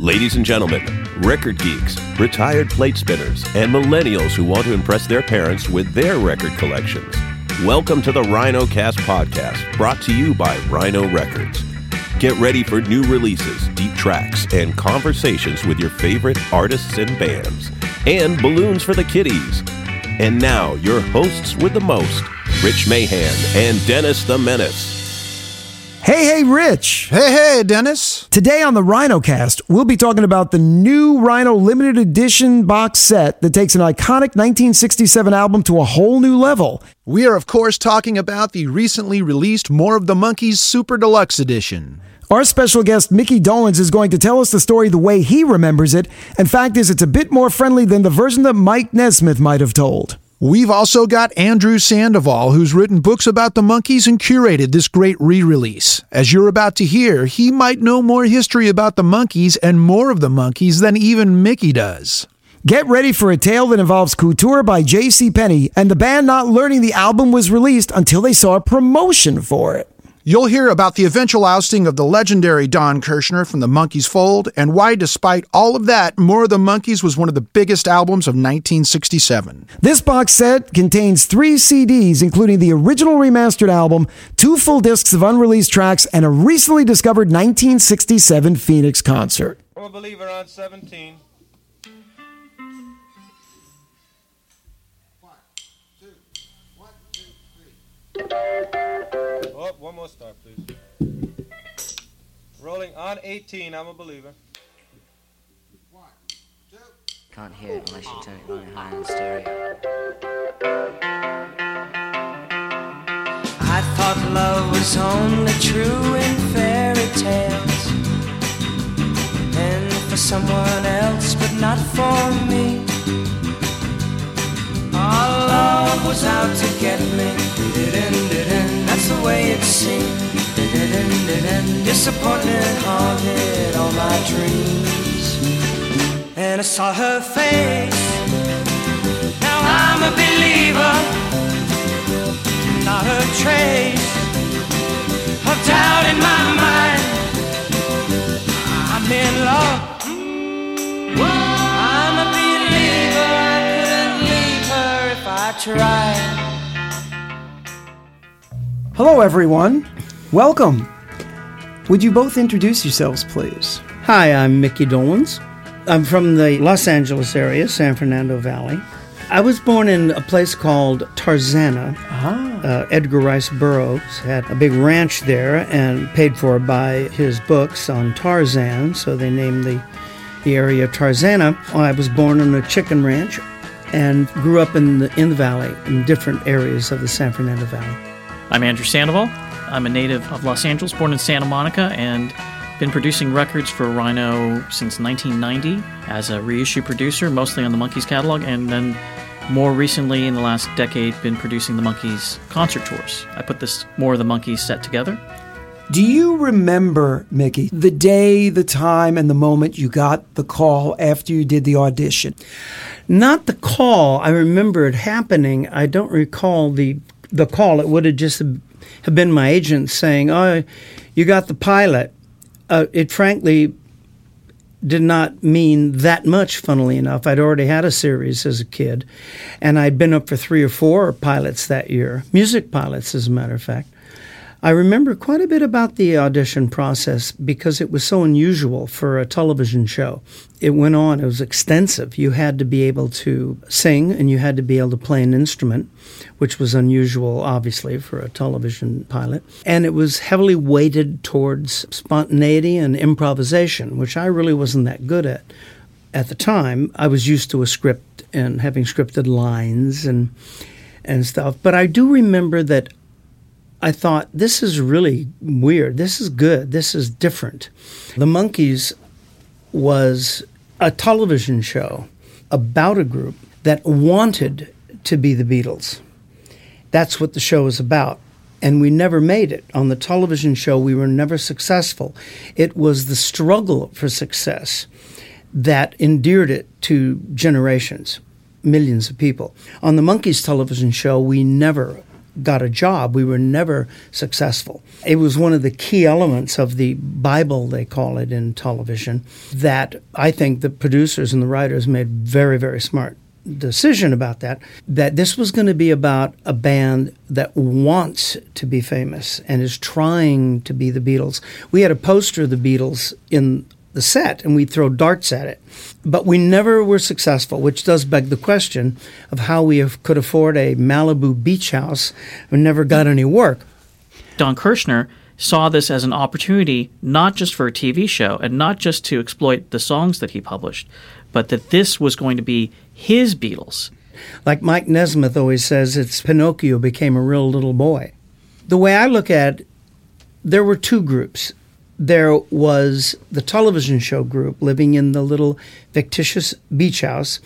Ladies and gentlemen, record geeks, retired plate spinners, and millennials who want to impress their parents with their record collections. Welcome to the RhinoCast podcast, brought to you by Rhino Records. Get ready for new releases, deep tracks, and conversations with your favorite artists and bands, and balloons for the kiddies. And now, your hosts with the most, Rich Mahan and Dennis the Menace. Hey, hey, Rich. Hey, hey, Dennis. Today on the RhinoCast, we'll be talking about the new Rhino limited edition box set that takes an iconic 1967 album to a whole new level. We are, of course, talking about the recently released More of the Monkees Super Deluxe Edition. Our special guest, Mickey Dolenz, is going to tell us the story the way he remembers it. And fact is, it's a bit more friendly than the version that Mike Nesmith might have told. We've also got Andrew Sandoval, who's written books about the Monkees and curated this great re-release. As you're about to hear, he might know more history about the Monkees and More of the Monkees than even Mickey does. Get ready for a tale that involves couture by J.C. Penney and the band not learning the album was released until they saw a promotion for it. You'll hear about the eventual ousting of the legendary Don Kirshner from the Monkees' fold and why, despite all of that, More of the Monkees was one of the biggest albums of 1967. This box set contains 3 CDs, including the original remastered album, 2 full discs of unreleased tracks, and a recently discovered 1967 Phoenix concert. I'm a believer on 17. Oh, one more start, please. Rolling on 18, I'm a believer. 1, 2. Can't hear it unless you turn it really high on stereo. I thought love was only true in fairy tales, and for someone else, but not for me. Our love was out to get me, that's the way it seemed, disappointed, haunted all my dreams. And I saw her face, now I'm a believer, not a trace of doubt in my mind. I'm in love, I'm a believer. Hello, everyone. Welcome. Would you both introduce yourselves, please? Hi, I'm Mickey Dolenz. I'm from the Los Angeles area, San Fernando Valley. I was born in a place called Tarzana. Edgar Rice Burroughs had a big ranch there and paid for by his books on Tarzan, so they named the area Tarzana. I was born on a chicken ranch and grew up in the valley, in different areas of the San Fernando Valley. I'm Andrew Sandoval. I'm a native of Los Angeles, born in Santa Monica, and been producing records for Rhino since 1990 as a reissue producer, mostly on the Monkees catalog, and then more recently, in the last decade, been producing the Monkees concert tours. I put this More of the Monkees set together. Do you remember, Mickey, the day, the time, and the moment you got the call after you did the audition? Not the call. I remember it happening. I don't recall the call. It would have just have been my agent saying, "Oh, you got the pilot." It frankly did not mean that much, funnily enough. I'd already had a series as a kid, and I'd been up for 3 or 4 pilots that year, music pilots, as a matter of fact. I remember quite a bit about the audition process because it was so unusual for a television show. It went on. It was extensive. You had to be able to sing, and you had to be able to play an instrument, which was unusual, obviously, for a television pilot. And it was heavily weighted towards spontaneity and improvisation, which I really wasn't that good at. At the time, I was used to a script and having scripted lines and stuff. But I do remember that I thought, this is really weird. This is good. This is different. The Monkees was a television show about a group that wanted to be the Beatles. That's what the show was about. And we never made it. On the television show, we were never successful. It was the struggle for success that endeared it to generations, millions of people. On the Monkees television show, we never got a job. We were never successful. It was one of the key elements of the Bible, they call it in television, that I think the producers and the writers made very, very smart decision about that this was going to be about a band that wants to be famous and is trying to be the Beatles. We had a poster of the Beatles in the set, and we'd throw darts at it. But we never were successful, which does beg the question of how we could afford a Malibu beach house and never got any work. Don Kirshner saw this as an opportunity not just for a TV show and not just to exploit the songs that he published, but that this was going to be his Beatles. Like Mike Nesmith always says, it's Pinocchio became a real little boy. The way I look at it, there were two groups. There was the television show group living in the little fictitious beach house.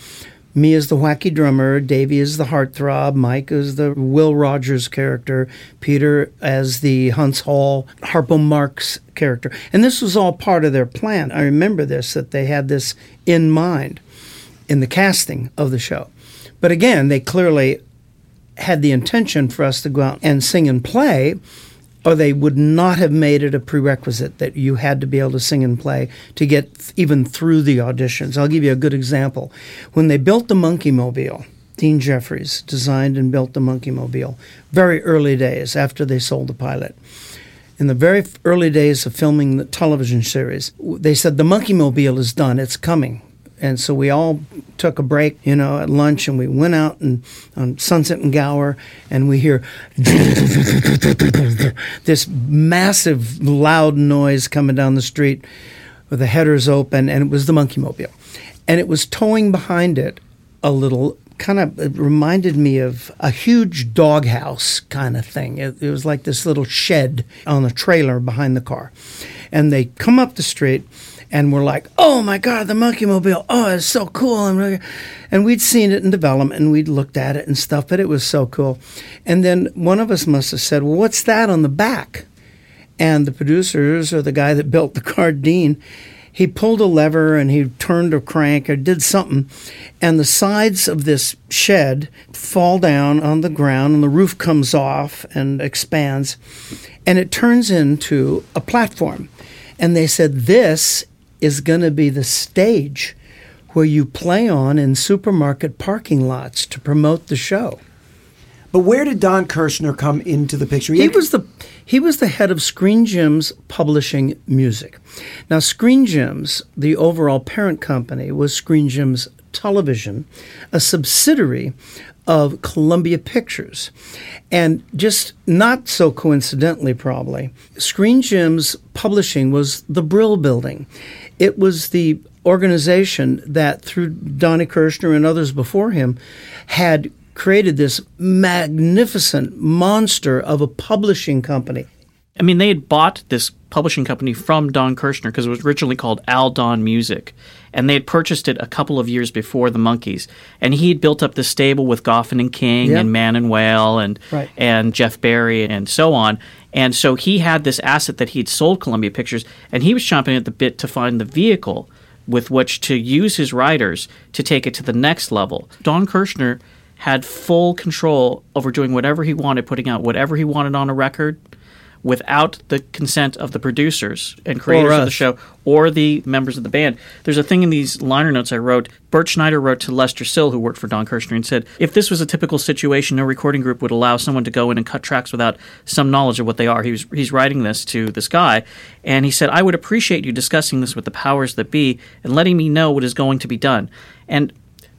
Me as the wacky drummer, Davey as the heartthrob, Mike as the Will Rogers character, Peter as the Hunts Hall, Harpo Marx character. And this was all part of their plan. I remember this, that they had this in mind in the casting of the show. But again, they clearly had the intention for us to go out and sing and play, or they would not have made it a prerequisite that you had to be able to sing and play to get even through the auditions. I'll give you a good example. When they built the Monkey Mobile, Dean Jeffries designed and built the Monkey Mobile very early days after they sold the pilot. In the very early days of filming the television series, they said, the Monkey Mobile is done, it's coming. And so we all took a break, at lunch, and we went out and on Sunset and Gower, and we hear this massive loud noise coming down the street with the headers open, and it was the Monkey Mobile. And it was towing behind it a little, kind of, it reminded me of a huge doghouse kind of thing. It was like this little shed on a trailer behind the car. And they come up the street, and we're like, oh, my God, the Monkey Mobile. Oh, it's so cool. And we'd seen it in development, and we'd looked at it and stuff, but it was so cool. And then one of us must have said, well, what's that on the back? And the producers or the guy that built the car, Dean, he pulled a lever and he turned a crank or did something, and the sides of this shed fall down on the ground, and the roof comes off and expands, and it turns into a platform. And they said, this is going to be the stage where you play on in supermarket parking lots to promote the show. But where did Don Kirshner come into the picture? He was the head of Screen Gems publishing music. Now, Screen Gems, the overall parent company, was Screen Gems Television, a subsidiary of Columbia Pictures. And just not so coincidentally, probably, Screen Gems Publishing was the Brill Building. It was the organization that, through Donnie Kirshner and others before him, had created this magnificent monster of a publishing company. I mean, they had bought this publishing company from Don Kirshner because it was originally called Aldon Music, and they had purchased it a couple of years before the Monkees. And he had built up the stable with Goffin and King and Man and Whale and Jeff Barry and so on. And so he had this asset that he'd sold Columbia Pictures, and he was chomping at the bit to find the vehicle with which to use his writers to take it to the next level. Don Kirshner had full control over doing whatever he wanted, putting out whatever he wanted on a record, without the consent of the producers and creators of the show or the members of the band. There's a thing in these liner notes I wrote. Bert Schneider wrote to Lester Sill, who worked for Don Kirshner, and said, if this was a typical situation, no recording group would allow someone to go in and cut tracks without some knowledge of what they are. He's writing this to this guy, and he said, I would appreciate you discussing this with the powers that be and letting me know what is going to be done. And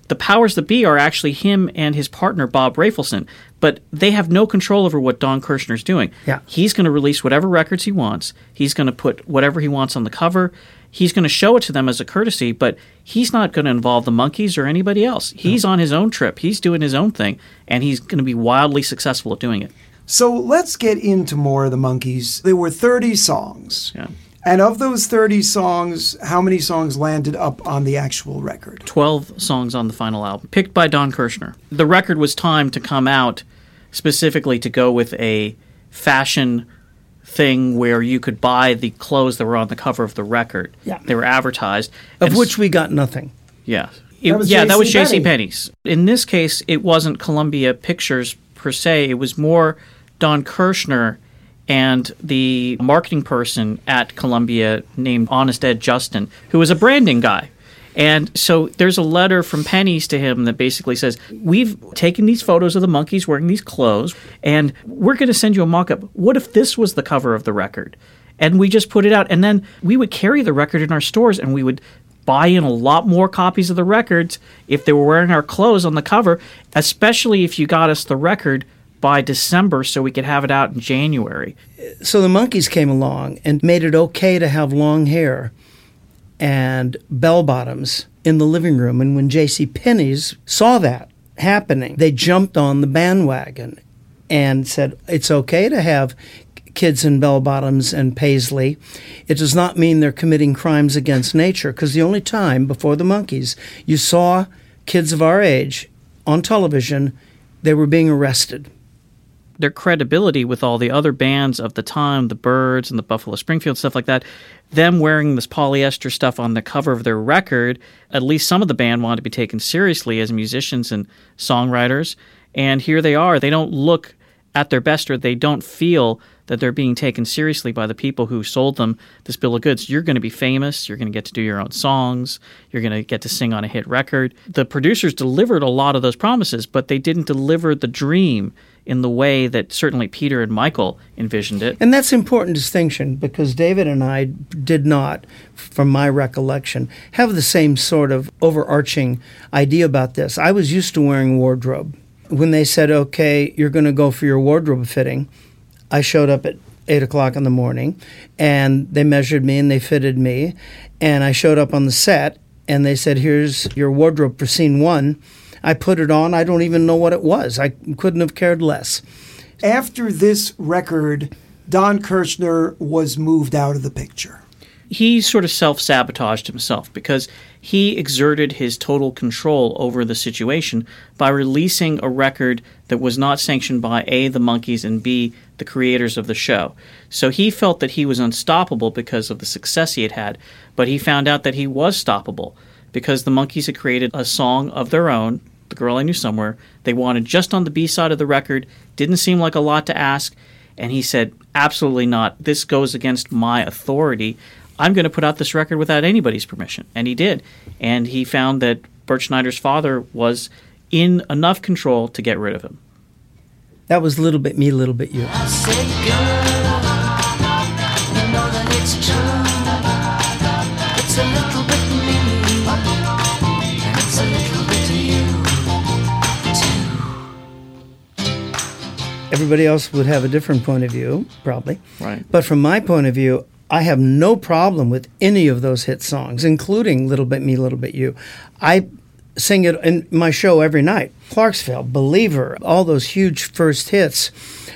the powers that be are actually him and his partner, Bob Rafelson, but they have no control over what Don Kirshner's doing. Yeah. He's going to release whatever records he wants. He's going to put whatever he wants on the cover. He's going to show it to them as a courtesy, but he's not going to involve the Monkees or anybody else. He's on his own trip. He's doing his own thing, and he's going to be wildly successful at doing it. So let's get into More of the Monkees. There were 30 songs. Yeah. And of those 30 songs, how many songs landed up on the actual record? 12 songs on the final album, picked by Don Kirshner. The record was timed to come out specifically to go with a fashion thing where you could buy the clothes that were on the cover of the record. Yeah. They were advertised. Of which we got nothing. Yeah. That was J.C. Penney's. In this case, it wasn't Columbia Pictures per se. It was more Don Kirshner and the marketing person at Columbia named Honest Ed Justin, who was a branding guy. And so there's a letter from Penney's to him that basically says, we've taken these photos of the monkeys wearing these clothes, and we're going to send you a mock-up. What if this was the cover of the record? And we just put it out, and then we would carry the record in our stores, and we would buy in a lot more copies of the records if they were wearing our clothes on the cover, especially if you got us the record by December so we could have it out in January. So the Monkees came along and made it okay to have long hair and bell-bottoms in the living room. And when J.C. Penney's saw that happening, they jumped on the bandwagon and said, it's okay to have kids in bell-bottoms and paisley. It does not mean they're committing crimes against nature, because the only time before the Monkees you saw kids of our age on television, they were being arrested. Their credibility with all the other bands of the time, the Byrds and the Buffalo Springfield, stuff like that, them wearing this polyester stuff on the cover of their record, at least some of the band wanted to be taken seriously as musicians and songwriters. And here they are. They don't look at their best, or they don't feel that they're being taken seriously by the people who sold them this bill of goods. You're going to be famous. You're going to get to do your own songs. You're going to get to sing on a hit record. The producers delivered a lot of those promises, but they didn't deliver the dream in the way that certainly Peter and Michael envisioned it. And that's an important distinction, because David and I did not, from my recollection, have the same sort of overarching idea about this. I was used to wearing wardrobe. When they said, okay, you're going to go for your wardrobe fitting, I showed up at 8 o'clock in the morning, and they measured me, and they fitted me, and I showed up on the set, and they said, here's your wardrobe for scene one. I put it on. I don't even know what it was. I couldn't have cared less. After this record, Don Kirshner was moved out of the picture. He sort of self-sabotaged himself, because he exerted his total control over the situation by releasing a record that was not sanctioned by A, the Monkees, and B, the creators of the show. So he felt that he was unstoppable because of the success he had had, but he found out that he was stoppable because the Monkees had created a song of their own, The Girl I Knew Somewhere. They wanted just on the B-side of the record, didn't seem like a lot to ask, and he said, absolutely not. This goes against my authority. I'm going to put out this record without anybody's permission. And he did. And he found that Bert Schneider's father was in enough control to get rid of him. That was Little Bit Me, Little Bit You. I said, girl, you know that it's true. It's a little bit me, and it's a little bit you, too. Everybody else would have a different point of view, probably. Right. But from my point of view, I have no problem with any of those hit songs, including Little Bit Me, Little Bit You. I sing it in my show every night. Clarksville, Believer, all those huge first hits,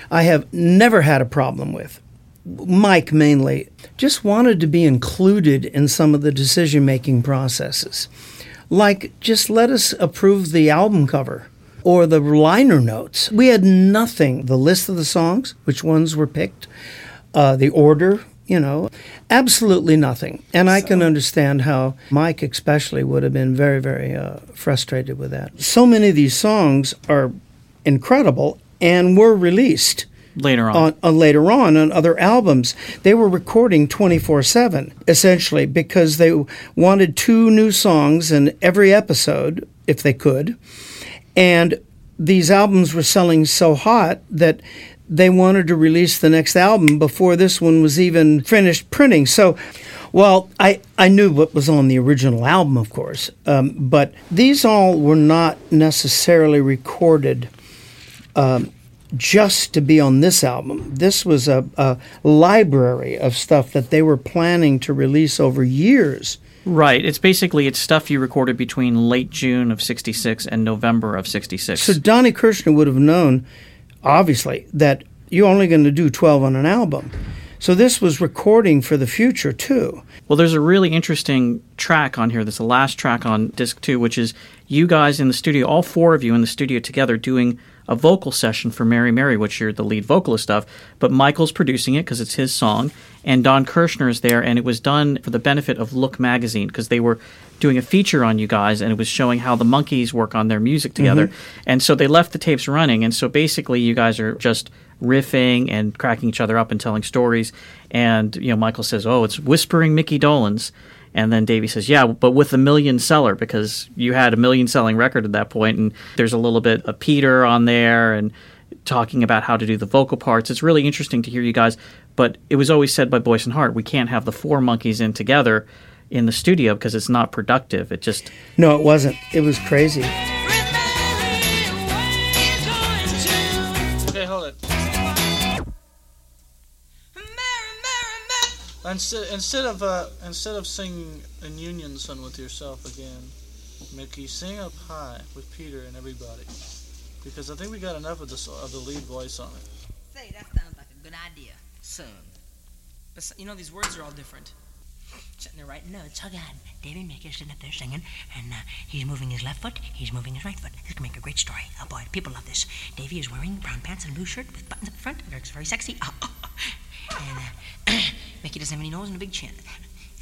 I have never had a problem with. Mike, mainly, just wanted to be included in some of the decision-making processes. Like, just let us approve the album cover or the liner notes. We had nothing. The list of the songs, which ones were picked, the order. You know, absolutely nothing. And I can understand how Mike especially would have been very, very frustrated with that. So many of these songs are incredible and were released later on other albums. They were recording 24/7, essentially, because they wanted two new songs in every episode, if they could. And these albums were selling so hot that they wanted to release the next album before this one was even finished printing. So, well, I knew what was on the original album, of course, but these all were not necessarily recorded just to be on this album. This was a library of stuff that they were planning to release over years. Right. It's stuff you recorded between late June of 66 and November of 66. So Donnie Kirshner would have known, obviously, that you're only going to do 12 on an album. So this was recording for the future, too. Well, there's a really interesting track on here. That's the last track on disc 2, which is you guys in the studio, all four of you in the studio together doing a vocal session for Mary Mary, which you're the lead vocalist of. But Michael's producing it because it's his song, and Don Kirshner is there, and it was done for the benefit of Look magazine because they were doing a feature on you guys, and it was showing how the Monkees work on their music together. Mm-hmm. And so they left the tapes running, and so basically you guys are just riffing and cracking each other up and telling stories. And, you know, Michael says, oh, it's Whispering Mickey Dolenz. And then Davey says, yeah, but with a million seller, because you had a million selling record at that point. And there's a little bit of Peter on there and talking about how to do the vocal parts. It's really interesting to hear you guys. But it was always said by Boyce and Hart, we can't have the four Monkees in together in the studio because it's not productive. It just... No, it wasn't. It was crazy. Instead of singing in union, son, with yourself again, Mickey, sing up high with Peter and everybody, because I think we got enough of the lead voice on it. Say, that sounds like a good idea, son. But you know these words are all different. Sitting there writing notes. Oh God, Davey Mickey's sitting up there singing, and he's moving his left foot, he's moving his right foot. This can make a great story. Oh boy, people love this. Davey is wearing brown pants and a blue shirt with buttons up front. It looks very sexy. And Mickey doesn't have any nose and a big chin.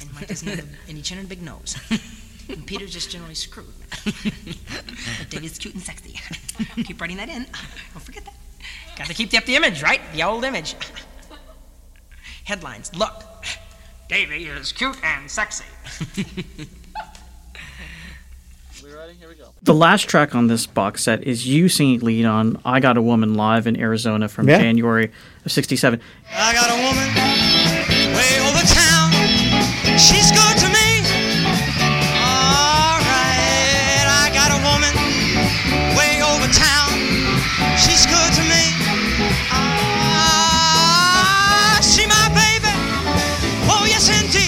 And Mike doesn't have any chin and a big nose. And Peter's just generally screwed. But Davey's cute and sexy. Keep writing that in. Don't forget that. Got to keep up the image, right? The old image. Headlines. Look. Davey is cute and sexy. Here we go. The last track on this box set is you singing lead on I Got a Woman live in Arizona from January of '67. I got a woman way over town. She's good to me. All right. I got a woman way over town. She's good to me. Ah, she my baby. Oh, yes, indeed.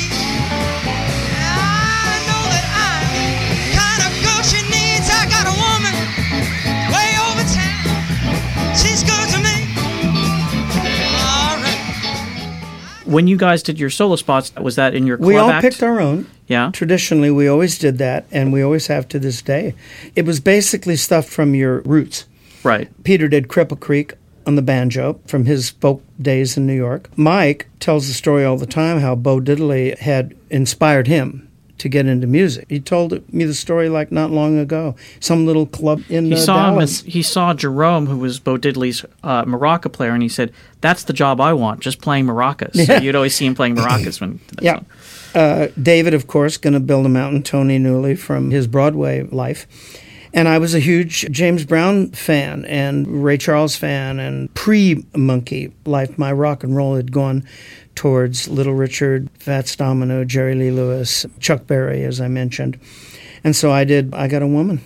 When you guys did your solo spots, was that in your club act? We all picked our own. Yeah. Traditionally, we always did that, and we always have to this day. It was basically stuff from your roots. Right. Peter did Cripple Creek on the banjo from his folk days in New York. Mike tells the story all the time how Bo Diddley had inspired him to get into music. He told me the story like not long ago. Some little club in Dallas. He saw Jerome, who was Bo Diddley's maraca player, and he said, that's the job I want, just playing maracas. Yeah. So you'd always see him playing maracas. Yeah. David, of course, going to build a mountain, Tony Newley from his Broadway life. And I was a huge James Brown fan and Ray Charles fan and pre-Monkey life. My rock and roll had gone towards Little Richard, Fats Domino, Jerry Lee Lewis, Chuck Berry, as I mentioned. And so I did I Got a Woman.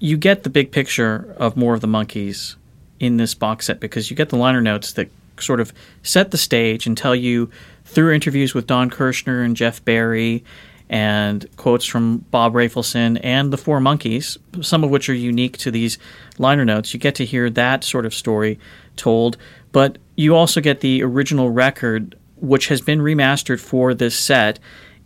You get the big picture of More of the Monkees in this box set because you get the liner notes that sort of set the stage and tell you through interviews with Don Kirshner and Jeff Berry and quotes from Bob Rafelson and the Four Monkees, some of which are unique to these liner notes. You get to hear that sort of story told, but you also get the original record which has been remastered for this set.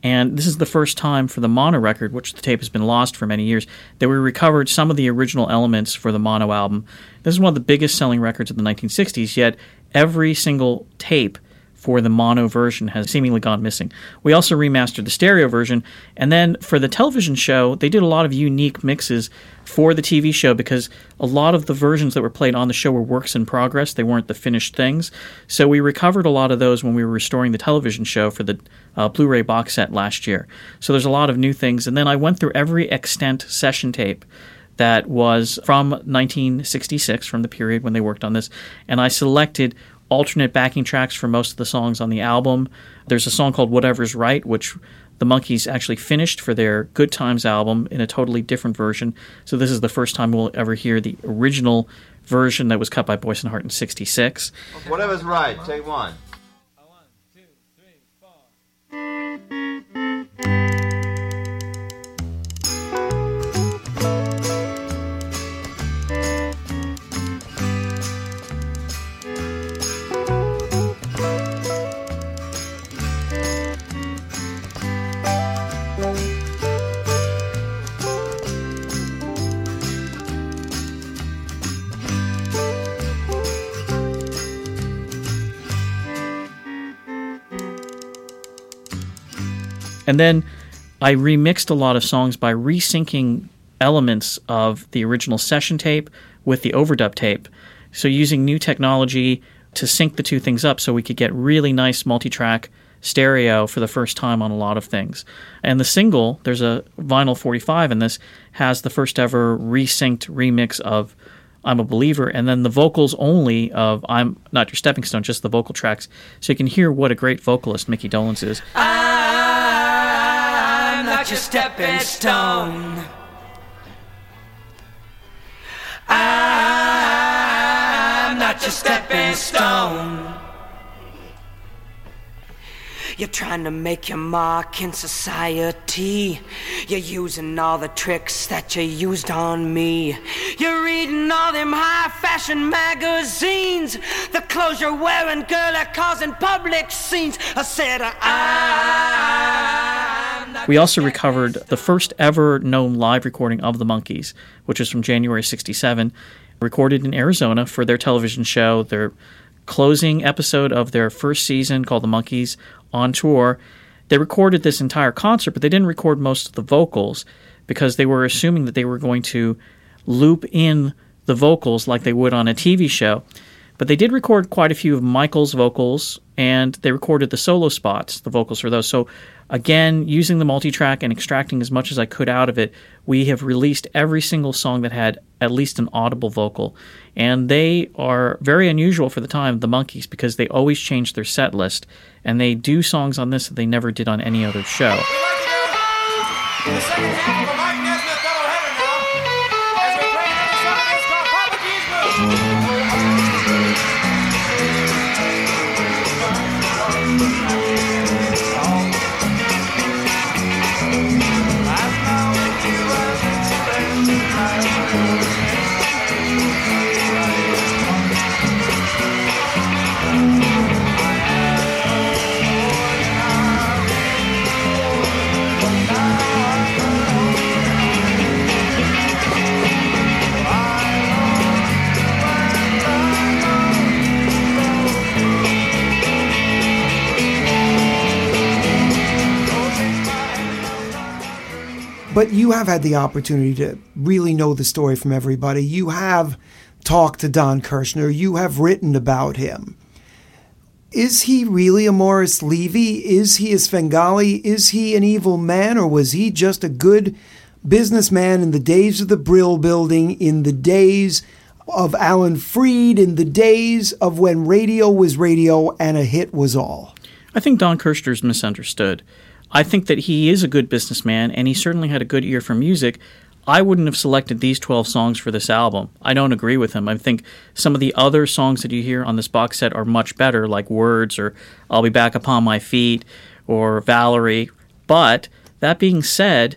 And this is the first time for the mono record, which the tape has been lost for many years, that we recovered some of the original elements for the mono album. This is one of the biggest selling records of the 1960s, yet every single tape for the mono version has seemingly gone missing. We also remastered the stereo version, and then for the television show, they did a lot of unique mixes for the TV show because a lot of the versions that were played on the show were works in progress. They weren't the finished things. So we recovered a lot of those when we were restoring the television show for the Blu-ray box set last year. So there's a lot of new things. And then I went through every extant session tape that was from 1966, from the period when they worked on this, and I selected alternate backing tracks for most of the songs on the album. There's a song called Whatever's Right, which the Monkees actually finished for their Good Times album in a totally different version. So this is the first time we'll ever hear the original version that was cut by Boyce and Hart in 66. Whatever's Right, take one. One, two, three, four. And then I remixed a lot of songs by resyncing elements of the original session tape with the overdub tape. So using new technology to sync the two things up so we could get really nice multi-track stereo for the first time on a lot of things. And the single, there's a vinyl 45 in this, has the first ever resynced remix of I'm a Believer, and then the vocals only of I'm Not Your Stepping Stone, just the vocal tracks. So you can hear what a great vocalist Mickey Dolenz is. I'm not your stepping stone. I'm not your stepping stone. You're trying to make your mark in society. You're using all the tricks that you used on me. You're reading all them high fashion magazines. The clothes you're wearing, girl, are causing public scenes. I said, We also recovered the first ever known live recording of the Monkees, which was from January '67, recorded in Arizona for their television show, their closing episode of their first season called The Monkees on Tour. They recorded this entire concert, but they didn't record most of the vocals because they were assuming that they were going to loop in the vocals like they would on a TV show. But they did record quite a few of Michael's vocals, and they recorded the solo spots, the vocals for those. So again, using the multitrack and extracting as much as I could out of it, we have released every single song that had at least an audible vocal. And they are very unusual for the time, the Monkees, because they always change their set list, and they do songs on this that they never did on any other show. In the second half of Mike Nesmith, fellow header now, as we play another song that's called Papa Keys Blues. But you have had the opportunity to really know the story from everybody. You have talked to Don Kirshner. You have written about him. Is he really a Morris Levy? Is he a Svengali? Is he an evil man? Or was he just a good businessman in the days of the Brill Building, in the days of Alan Freed, in the days of when radio was radio and a hit was all? I think Don Kirshner's misunderstood. I think that he is a good businessman, and he certainly had a good ear for music. I wouldn't have selected these 12 songs for this album. I don't agree with him. I think some of the other songs that you hear on this box set are much better, like Words or I'll Be Back Upon My Feet or Valerie. But that being said,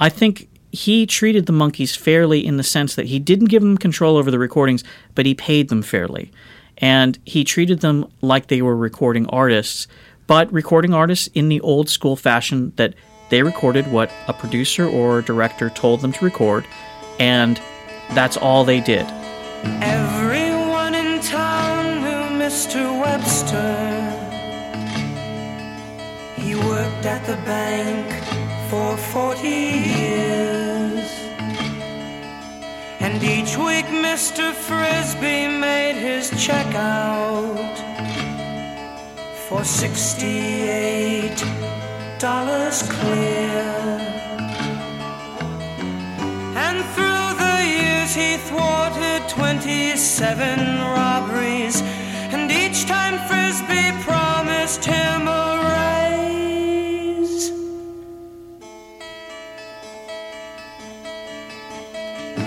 I think he treated the Monkees fairly in the sense that he didn't give them control over the recordings, but he paid them fairly. And he treated them like they were recording artists, but recording artists in the old school fashion that they recorded what a producer or a director told them to record, and that's all they did. Everyone in town knew Mr. Webster. He worked at the bank for 40 years. And each week Mr. Frisbee made his check out for $68 clear. And through the years he thwarted 27 robberies, and each time Frisbee promised him a raise.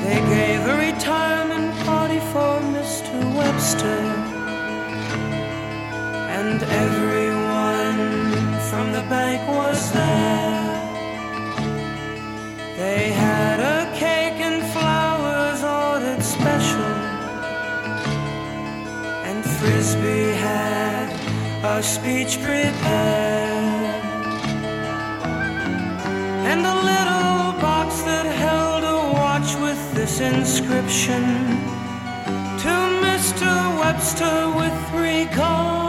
They gave a retirement party for Mr. Webster, and everyone from the bank was there. They had a cake and flowers ordered special, and Frisbee had a speech prepared, and a little box that held a watch with this inscription: to Mr. Webster with regard.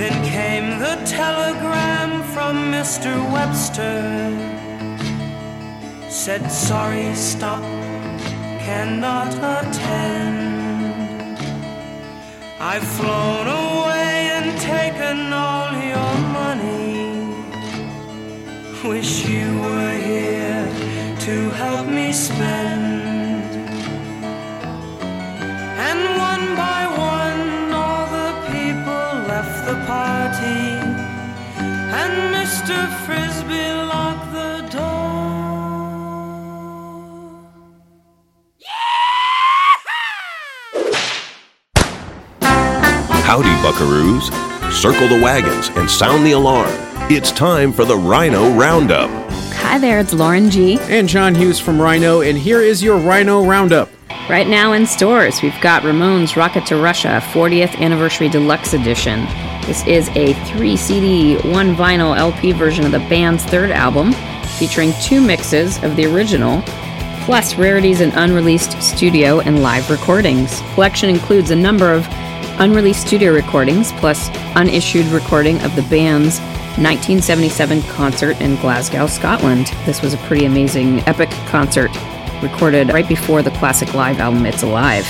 Then came the telegram from Mr. Webster. Said, sorry, stop, cannot attend. I've flown away and taken all your money. Wish you were here to help me spend. And one by one, all the people left the party, and Mr. Frisbee locked the door. Yeah! Howdy, buckaroos. Circle the wagons and sound the alarm. It's time for the Rhino Roundup. Hi there, it's Lauren G. And John Hughes from Rhino, and here is your Rhino Roundup. Right now in stores, we've got Ramones' Rocket to Russia 40th Anniversary Deluxe Edition. This is a 3-CD, 1-vinyl LP version of the band's third album, featuring 2 mixes of the original, plus rarities and unreleased studio and live recordings. The collection includes a number of unreleased studio recordings, plus unissued recording of the band's 1977 concert in Glasgow, Scotland. This was a pretty amazing, epic concert recorded right before the classic live album It's Alive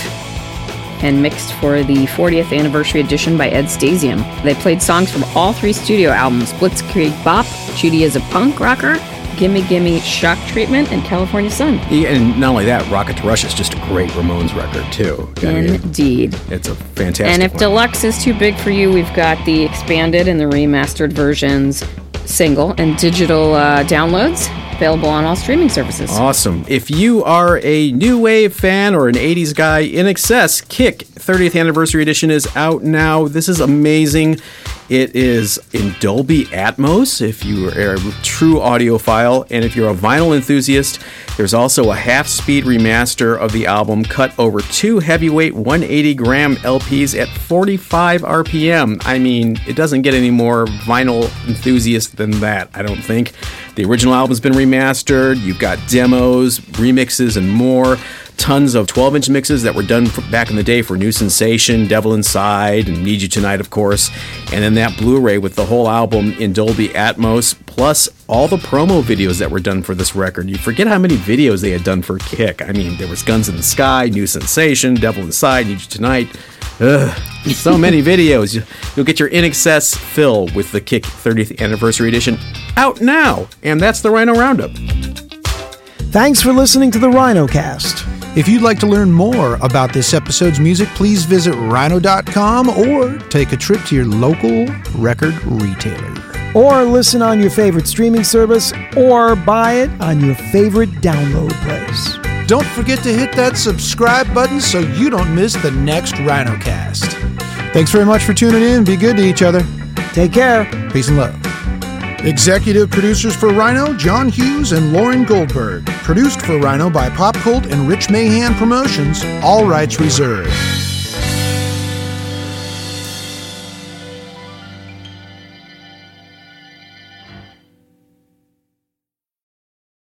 and mixed for the 40th anniversary edition by Ed Stasium. They played songs from all 3 studio albums, Blitzkrieg Bop, Judy is a Punk Rocker, Gimme Gimme Shock Treatment, and California Sun. Yeah, and not only that, Rocket to Russia is just a great Ramones record, too. Indeed. It's a fantastic one. And if Deluxe is too big for you, we've got the expanded and the remastered versions, single and digital downloads, available on all streaming services. Awesome. If you are a new wave fan or an 80s guy, INXS Kick 30th Anniversary Edition is out now. This is amazing. It is in Dolby Atmos if you are a true audiophile, and if you're a vinyl enthusiast, there's also a half-speed remaster of the album cut over 2 heavyweight 180-gram LPs at 45 RPM. I mean, it doesn't get any more vinyl enthusiast than that, I don't think. The original album's been remastered. You've got demos, remixes, and more. Tons of 12-inch mixes that were done back in the day for New Sensation, Devil Inside, and Need You Tonight, of course. And then that Blu-ray with the whole album in Dolby Atmos, plus all the promo videos that were done for this record. You forget how many videos they had done for Kick. I mean, there was Guns in the Sky, New Sensation, Devil Inside, Need You Tonight. Ugh, so many videos. You'll get your INXS fill with the Kick 30th Anniversary Edition out now. And that's the Rhino Roundup. Thanks for listening to the RhinoCast. If you'd like to learn more about this episode's music, please visit rhino.com or take a trip to your local record retailer. Or listen on your favorite streaming service or buy it on your favorite download place. Don't forget to hit that subscribe button so you don't miss the next RhinoCast. Thanks very much for tuning in. Be good to each other. Take care. Peace and love. Executive producers for Rhino, John Hughes and Lauren Goldberg. Produced for Rhino by Pop Cult and Rich Mahan Promotions. All rights reserved.